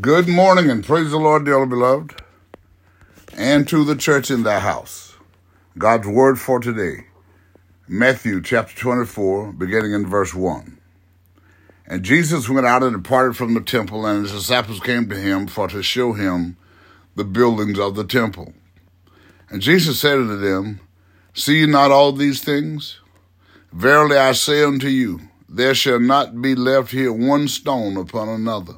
Good morning and praise the Lord, dearly beloved, and to the church in thy house. God's word for today, Matthew chapter 24, beginning in verse 1. And Jesus went out and departed from the temple, and his disciples came to him for to show him the buildings of the temple. And Jesus said unto them, See ye not all these things? Verily I say unto you, there shall not be left here one stone upon another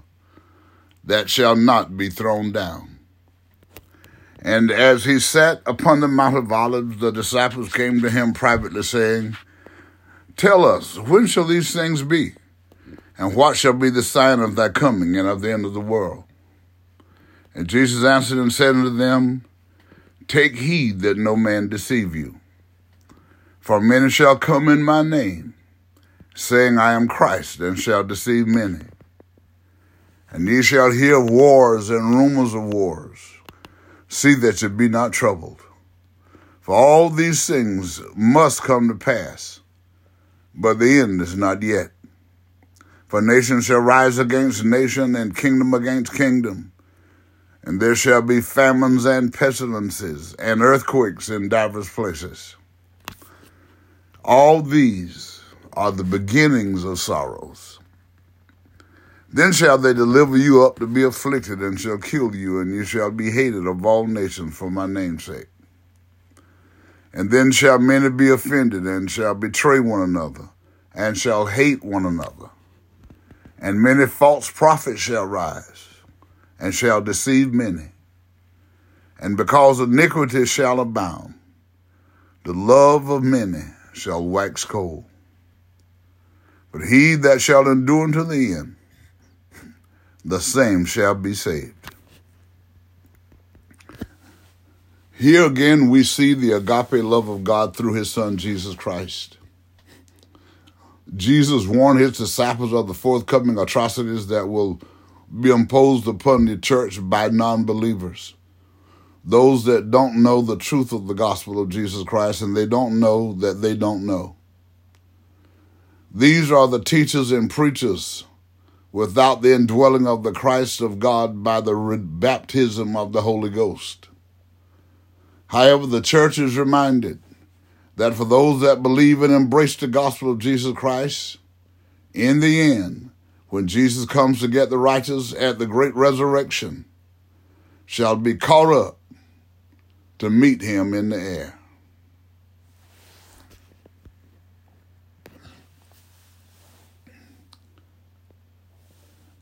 that shall not be thrown down. And as he sat upon the Mount of Olives, the disciples came to him privately, saying, Tell us, when shall these things be? And what shall be the sign of thy coming and of the end of the world? And Jesus answered and said unto them, Take heed that no man deceive you. For many shall come in my name, saying, I am Christ, and shall deceive many. And ye shall hear of wars and rumors of wars. See that ye be not troubled. For all these things must come to pass, but the end is not yet. For nation shall rise against nation, and kingdom against kingdom. And there shall be famines and pestilences, and earthquakes in divers places. All these are the beginnings of sorrows. Then shall they deliver you up to be afflicted, and shall kill you, and you shall be hated of all nations for my name's sake. And then shall many be offended, and shall betray one another, and shall hate one another. And many false prophets shall rise, and shall deceive many. And because iniquity shall abound, the love of many shall wax cold. But he that shall endure unto the end, the same shall be saved. Here again we see the agape love of God through his son, Jesus Christ. Jesus warned his disciples of the forthcoming atrocities that will be imposed upon the church by non-believers, those that don't know the truth of the gospel of Jesus Christ, and they don't know that they don't know. These are the teachers and preachers without the indwelling of the Christ of God by the baptism of the Holy Ghost. However, the church is reminded that for those that believe and embrace the gospel of Jesus Christ, in the end, when Jesus comes to get the righteous at the great resurrection, shall be caught up to meet him in the air.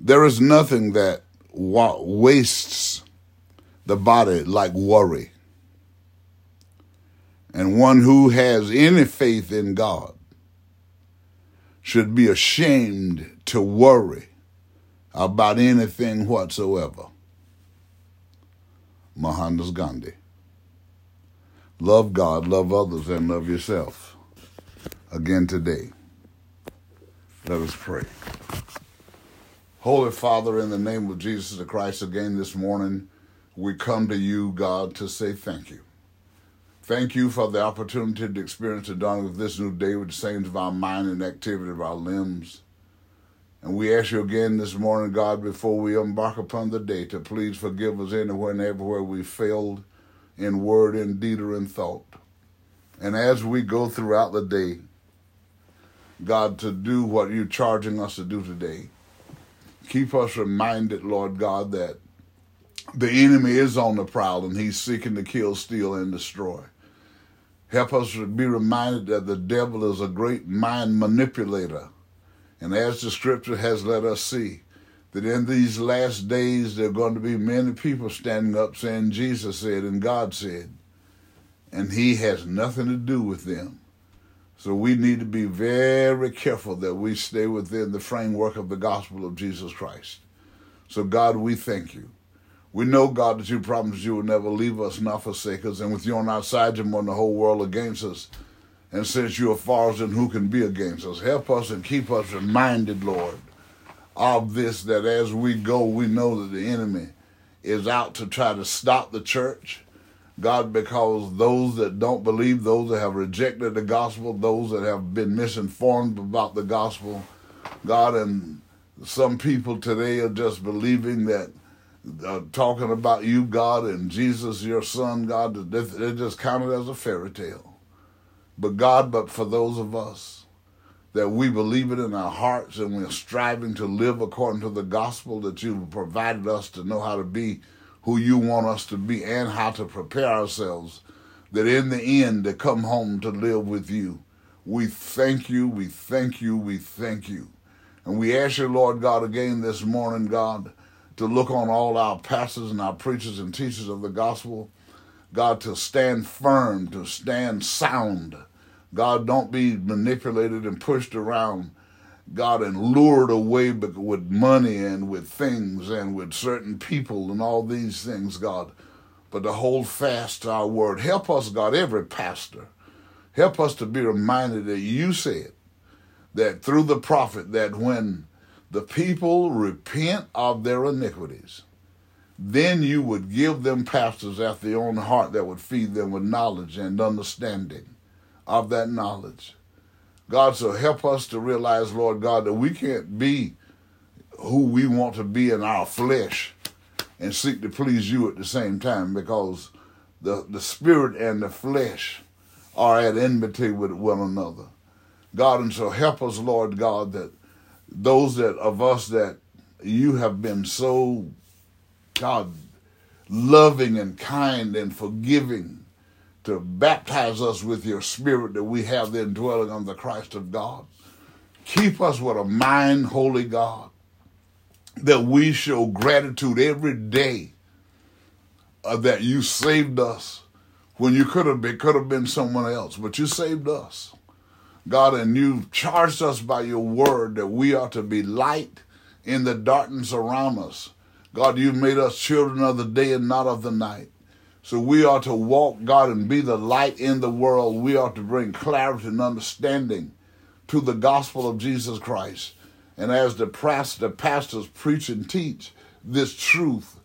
There is nothing that wastes the body like worry. And one who has any faith in God should be ashamed to worry about anything whatsoever. Mahatma Gandhi. Love God, love others, and love yourself. Again today, let us pray. Holy Father, in the name of Jesus the Christ, again this morning, we come to you, God, to say thank you. Thank you for the opportunity to experience the dawn of this new day with the saints of our mind and activity of our limbs. And we ask you again this morning, God, before we embark upon the day, to please forgive us anywhere and everywhere we failed in word, in deed, or in thought. And as we go throughout the day, God, to do what you're charging us to do today, keep us reminded, Lord God, that the enemy is on the prowl and he's seeking to kill, steal, and destroy. Help us to be reminded that the devil is a great mind manipulator. And as the scripture has let us see, that in these last days there are going to be many people standing up saying, Jesus said and God said, and he has nothing to do with them. So we need to be very careful that we stay within the framework of the gospel of Jesus Christ. So, God, we thank you. We know, God, that you promised you would never leave us nor forsake us, and with you on our side, you want the whole world against us. And since you are for us, then who can be against us? Help us and keep us reminded, Lord, of this, that as we go, we know that the enemy is out to try to stop the church, God, because those that don't believe, those that have rejected the gospel, those that have been misinformed about the gospel, God, and some people today are just believing that talking about you, God, and Jesus, your son, God, they just counted as a fairy tale. But God, but for those of us that we believe it in our hearts and we're striving to live according to the gospel that you've provided us to know how to be who you want us to be and how to prepare ourselves, that in the end to come home to live with you. We thank you, we thank you, we thank you. And we ask you, Lord God, again this morning, God, to look on all our pastors and our preachers and teachers of the gospel, God, to stand firm, to stand sound. God, don't be manipulated and pushed around, God, and lured away with money and with things and with certain people and all these things, God, but to hold fast to our word. Help us, God, every pastor. Help us to be reminded that you said that through the prophet that when the people repent of their iniquities, then you would give them pastors after their own heart that would feed them with knowledge and understanding of that knowledge. God, so help us to realize, Lord God, that we can't be who we want to be in our flesh and seek to please you at the same time, because the spirit and the flesh are at enmity with one another. God, and so help us, Lord God, that those that of us that you have been so, God, loving and kind and forgiving to baptize us with your spirit that we have the indwelling on the Christ of God. Keep us with a mind, holy God, that we show gratitude every day that you saved us when you could have been someone else, but you saved us. God, and you've charged us by your word that we are to be light in the darkness around us. God, you've made us children of the day and not of the night. So we are to walk, God, and be the light in the world. We are to bring clarity and understanding to the gospel of Jesus Christ. And as the pastors preach and teach this truth,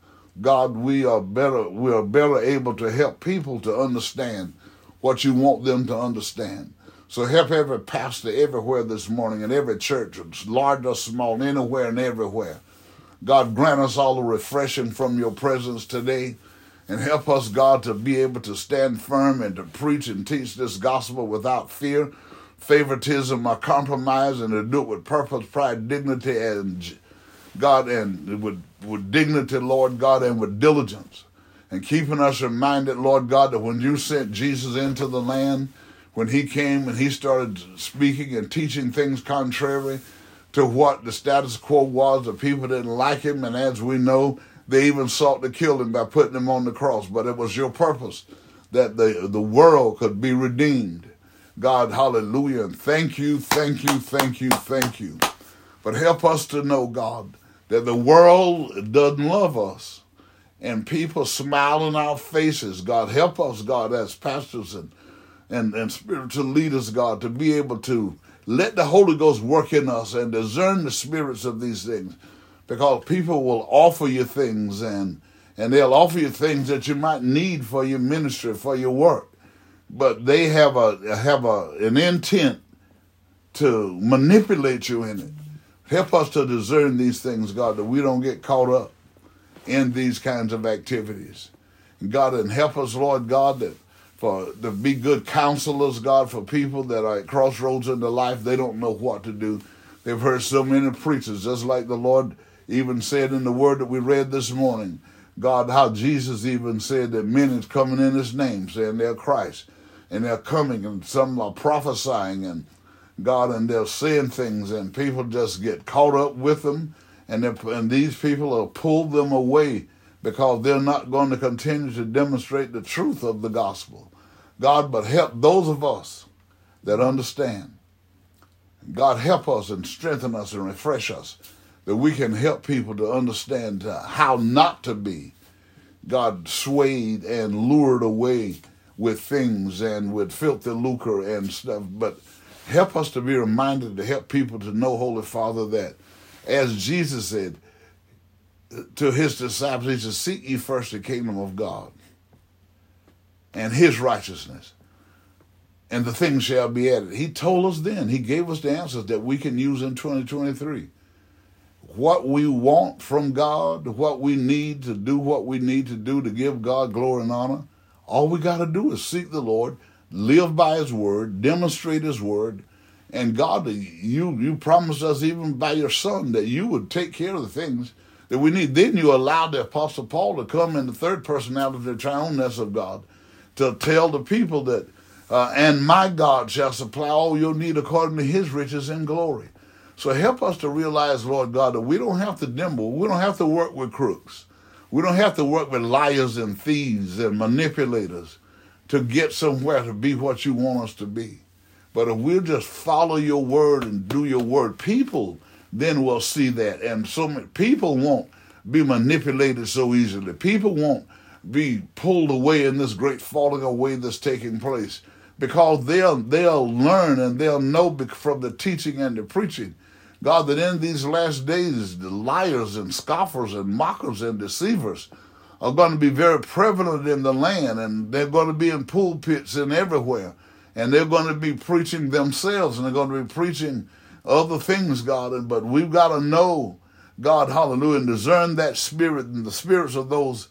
God, we are better able to help people to understand what you want them to understand. So help every pastor everywhere this morning in every church, large or small, anywhere and everywhere. God, grant us all the refreshing from your presence today, and help us, God, to be able to stand firm and to preach and teach this gospel without fear, favoritism, or compromise, and to do it with purpose, pride, dignity, and God, and with dignity, Lord God, and with diligence, and keeping us reminded, Lord God, that when you sent Jesus into the land, when he came and he started speaking and teaching things contrary to what the status quo was, the people didn't like him, and as we know, they even sought to kill him by putting him on the cross. But it was your purpose that the world could be redeemed. God, hallelujah, and thank you, thank you, thank you, thank you. But help us to know, God, that the world doesn't love us, and people smile in our faces. God, help us, God, as pastors and spiritual leaders, God, to be able to let the Holy Ghost work in us and discern the spirits of these things, because people will offer you things and they'll offer you things that you might need for your ministry, for your work, but they have an intent to manipulate you in it. Help us to discern these things, God, that we don't get caught up in these kinds of activities. God, and help us, Lord God, that to be good counselors, God, for people that are at crossroads in their life. They don't know what to do. They've heard so many preachers, just like the Lord even said in the word that we read this morning, God, how Jesus even said that men is coming in his name, saying they're Christ, and they're coming, and some are prophesying, and God, and they're saying things, and people just get caught up with them, and these people will pull them away because they're not going to continue to demonstrate the truth of the gospel. God, but help those of us that understand. God, help us and strengthen us and refresh us that we can help people to understand how not to be, God, swayed and lured away with things and with filthy lucre and stuff. But help us to be reminded to help people to know, Holy Father, that as Jesus said to his disciples, he said, seek ye first the kingdom of God and his righteousness, and the things shall be added. He told us then, he gave us the answers that we can use in 2023. what we want from God, what we need to do, what we need to do to give God glory and honor, all we got to do is seek the Lord, live by his word, demonstrate his word. And God, you promised us even by your son that you would take care of the things that we need. Then you allowed the Apostle Paul to come in the third person out of the triuneness of God to tell the people that, and my God shall supply all your need according to his riches in glory. So help us to realize, Lord God, that we don't have to dimble. We don't have to work with crooks. We don't have to work with liars and thieves and manipulators to get somewhere to be what you want us to be. But if we'll just follow your word and do your word, people then will see that. And so many people won't be manipulated so easily. People won't be pulled away in this great falling away that's taking place, because they'll learn and they'll know from the teaching and the preaching, God, that in these last days, the liars and scoffers and mockers and deceivers are going to be very prevalent in the land, and they're going to be in pulpits and everywhere, and they're going to be preaching themselves, and they're going to be preaching other things, God. But we've got to know, God, hallelujah, and discern that spirit and the spirits of those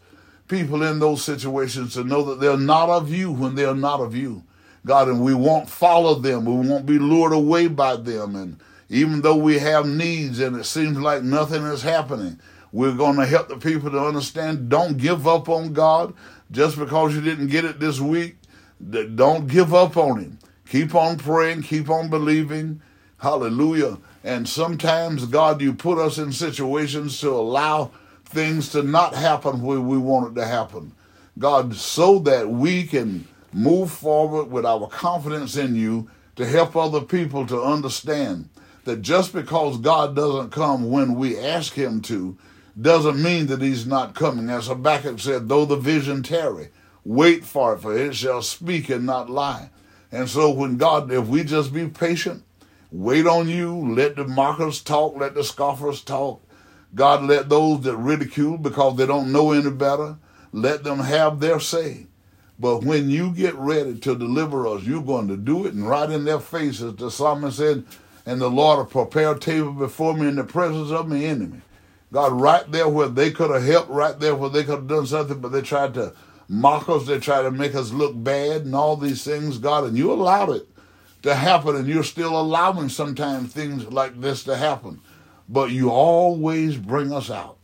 people in those situations to know that they're not of you when they're not of you, God, and we won't follow them. We won't be lured away by them. And even though we have needs and it seems like nothing is happening, we're going to help the people to understand, don't give up on God just because you didn't get it this week. Don't give up on him. Keep on praying. Keep on believing. Hallelujah. And sometimes, God, you put us in situations to allow things to not happen where we want it to happen, God, so that we can move forward with our confidence in you to help other people to understand that just because God doesn't come when we ask him to doesn't mean that he's not coming. As Habakkuk said, though the vision tarry, wait for it shall speak and not lie. And so when God, if we just be patient, wait on you, let the mockers talk, let the scoffers talk, God, let those that ridicule because they don't know any better, let them have their say. But when you get ready to deliver us, you're going to do it, and right in their faces, the psalmist said, and the Lord will prepare a table before me in the presence of my enemy. God, right there where they could have helped, right there where they could have done something, but they tried to mock us, they tried to make us look bad and all these things, God, and you allowed it to happen, and you're still allowing sometimes things like this to happen. But you always bring us out.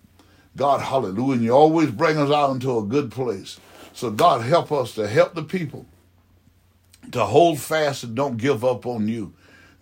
God, hallelujah, and you always bring us out into a good place. So God, help us to help the people to hold fast and don't give up on you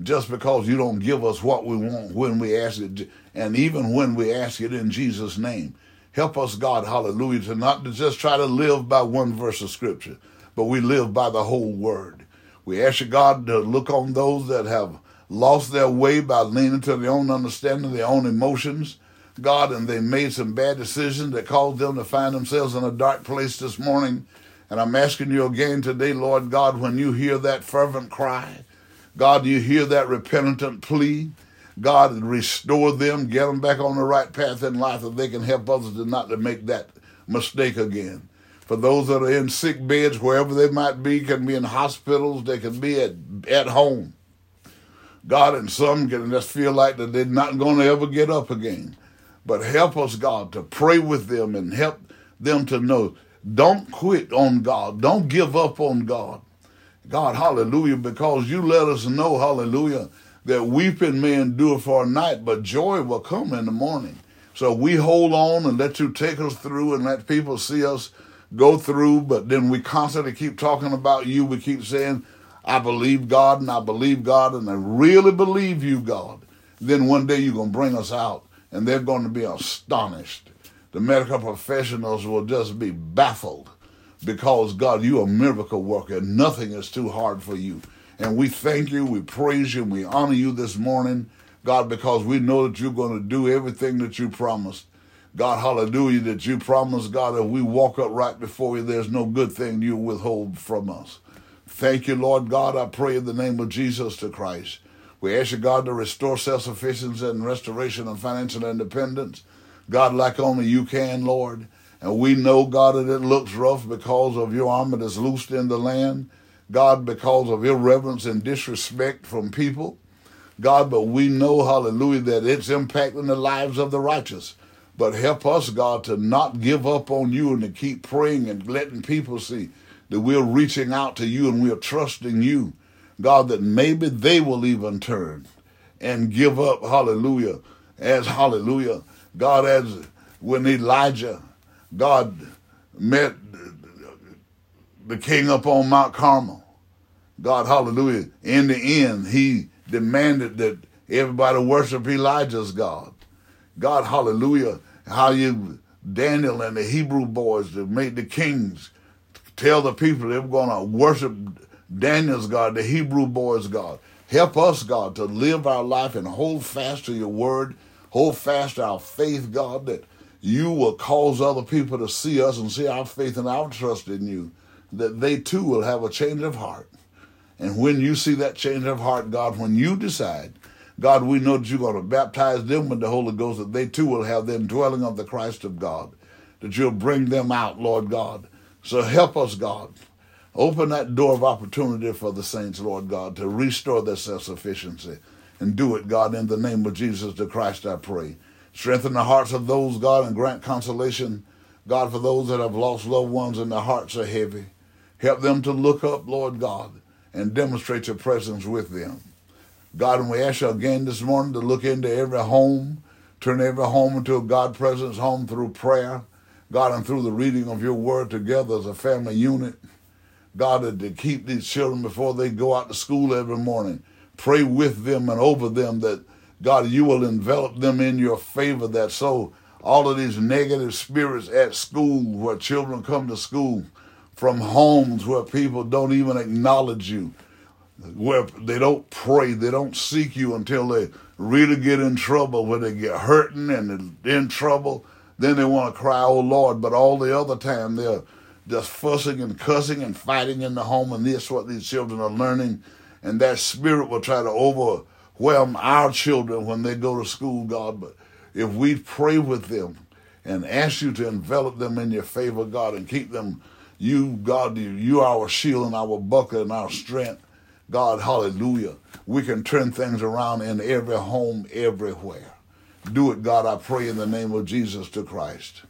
just because you don't give us what we want when we ask it, and even when we ask it in Jesus' name. Help us, God, hallelujah, to not just try to live by one verse of Scripture, but we live by the whole word. We ask you, God, to look on those that have lost their way by leaning to their own understanding, their own emotions, God, and they made some bad decisions that caused them to find themselves in a dark place this morning. And I'm asking you again today, Lord God, when you hear that fervent cry, God, you hear that repentant plea, God, restore them, get them back on the right path in life that they can help others to not to make that mistake again. For those that are in sick beds, wherever they might be, can be in hospitals, they can be at home, God, and some can just feel like that they're not going to ever get up again. But help us, God, to pray with them and help them to know, don't quit on God. Don't give up on God. God, hallelujah, because you let us know, hallelujah, that weeping may endure for a night, but joy will come in the morning. So we hold on and let you take us through and let people see us go through. But then we constantly keep talking about you. We keep saying, I believe God, and I believe God, and I really believe you, God. Then one day you're going to bring us out, and they're going to be astonished. The medical professionals will just be baffled because, God, you are a miracle worker, and nothing is too hard for you. And we thank you, we praise you, and we honor you this morning, God, because we know that you're going to do everything that you promised. God, hallelujah, that you promised, God, if we walk up right before you, there's no good thing you withhold from us. Thank you, Lord God. I pray in the name of Jesus the Christ. We ask you, God, to restore self-sufficiency and restoration of financial independence, God, like only you can, Lord. And we know, God, that it looks rough because of your armor that's loosed in the land, God, because of irreverence and disrespect from people. God, but we know, hallelujah, that it's impacting the lives of the righteous. But help us, God, to not give up on you and to keep praying and letting people see that we're reaching out to you and we're trusting you, God, that maybe they will even turn and give up, hallelujah, as hallelujah, God, as when Elijah, God, met the king up on Mount Carmel. God, hallelujah, in the end, he demanded that everybody worship Elijah's God. God, hallelujah, how you, Daniel and the Hebrew boys that made the kings tell the people they were going to worship Daniel's God, the Hebrew boys' God. Help us, God, to live our life and hold fast to your word, hold fast to our faith, God, that you will cause other people to see us and see our faith and our trust in you, that they too will have a change of heart. And when you see that change of heart, God, when you decide, God, we know that you're going to baptize them with the Holy Ghost, that they too will have them dwelling of the Christ of God, that you'll bring them out, Lord God. So help us, God. Open that door of opportunity for the saints, Lord God, to restore their self-sufficiency. And do it, God, in the name of Jesus the Christ, I pray. Strengthen the hearts of those, God, and grant consolation, God, for those that have lost loved ones and their hearts are heavy. Help them to look up, Lord God, and demonstrate your presence with them. God, and we ask you again this morning to look into every home, turn every home into a God presence home through prayer, God, and through the reading of your word together as a family unit. God, to keep these children before they go out to school every morning. Pray with them and over them that, God, you will envelop them in your favor, that so all of these negative spirits at school, where children come to school, from homes where people don't even acknowledge you, where they don't pray, they don't seek you until they really get in trouble, where they get hurting and they're in trouble, then they want to cry, oh, Lord, but all the other time they're just fussing and cussing and fighting in the home, and this is what these children are learning, and that spirit will try to overwhelm our children when they go to school, God. But if we pray with them and ask you to envelop them in your favor, God, and keep them, you, God, you are our shield and our buckler and our strength, God, hallelujah. We can turn things around in every home, everywhere. Do it, God, I pray in the name of Jesus to Christ.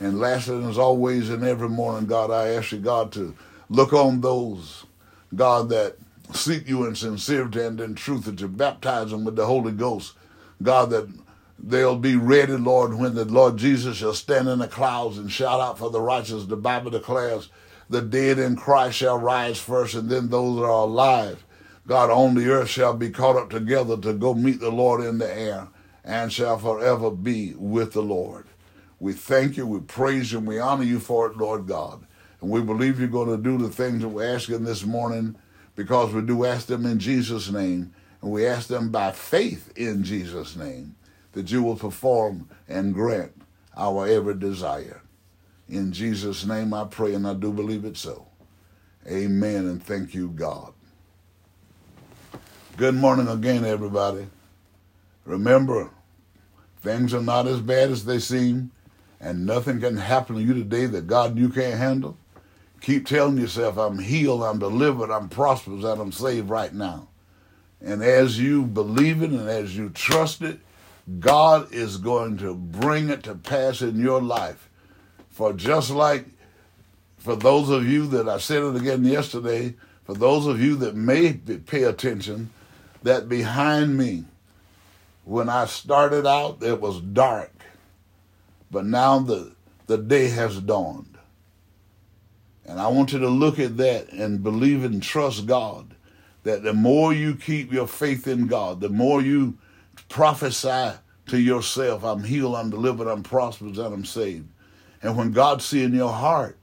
And lastly, and as always, and every morning, God, I ask you, God, to look on those, God, that seek you in sincerity and in truth, that you baptize them with the Holy Ghost. God, that they'll be ready, Lord, when the Lord Jesus shall stand in the clouds and shout out for the righteous. The Bible declares the dead in Christ shall rise first, and then those that are alive, God, on the earth shall be caught up together to go meet the Lord in the air, and shall forever be with the Lord. We thank you, we praise you, and we honor you for it, Lord God. And we believe you're going to do the things that we're asking this morning, because we do ask them in Jesus' name, and we ask them by faith in Jesus' name, that you will perform and grant our every desire. In Jesus' name I pray, and I do believe it so. Amen, and thank you, God. Good morning again, everybody. Remember, things are not as bad as they seem, and nothing can happen to you today that God you can't handle. Keep telling yourself, I'm healed, I'm delivered, I'm prosperous, and I'm saved right now. And as you believe it and as you trust it, God is going to bring it to pass in your life. For just like for those of you that, I said it again yesterday, for those of you that may pay attention, that behind me, when I started out, it was dark. But now the day has dawned. And I want you to look at that and believe and trust God, that the more you keep your faith in God, the more you prophesy to yourself, I'm healed, I'm delivered, I'm prosperous, and I'm saved. And when God sees in your heart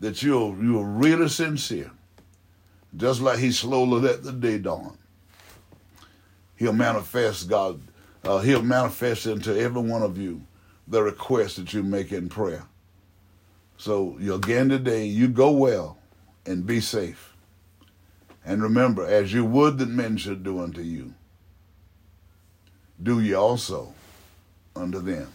that you're really sincere, just like he slowly let the day dawn, he'll manifest, God, he'll manifest into every one of you the request that you make in prayer. So again today, you go well and be safe. And remember, as you would that men should do unto you, do ye also unto them.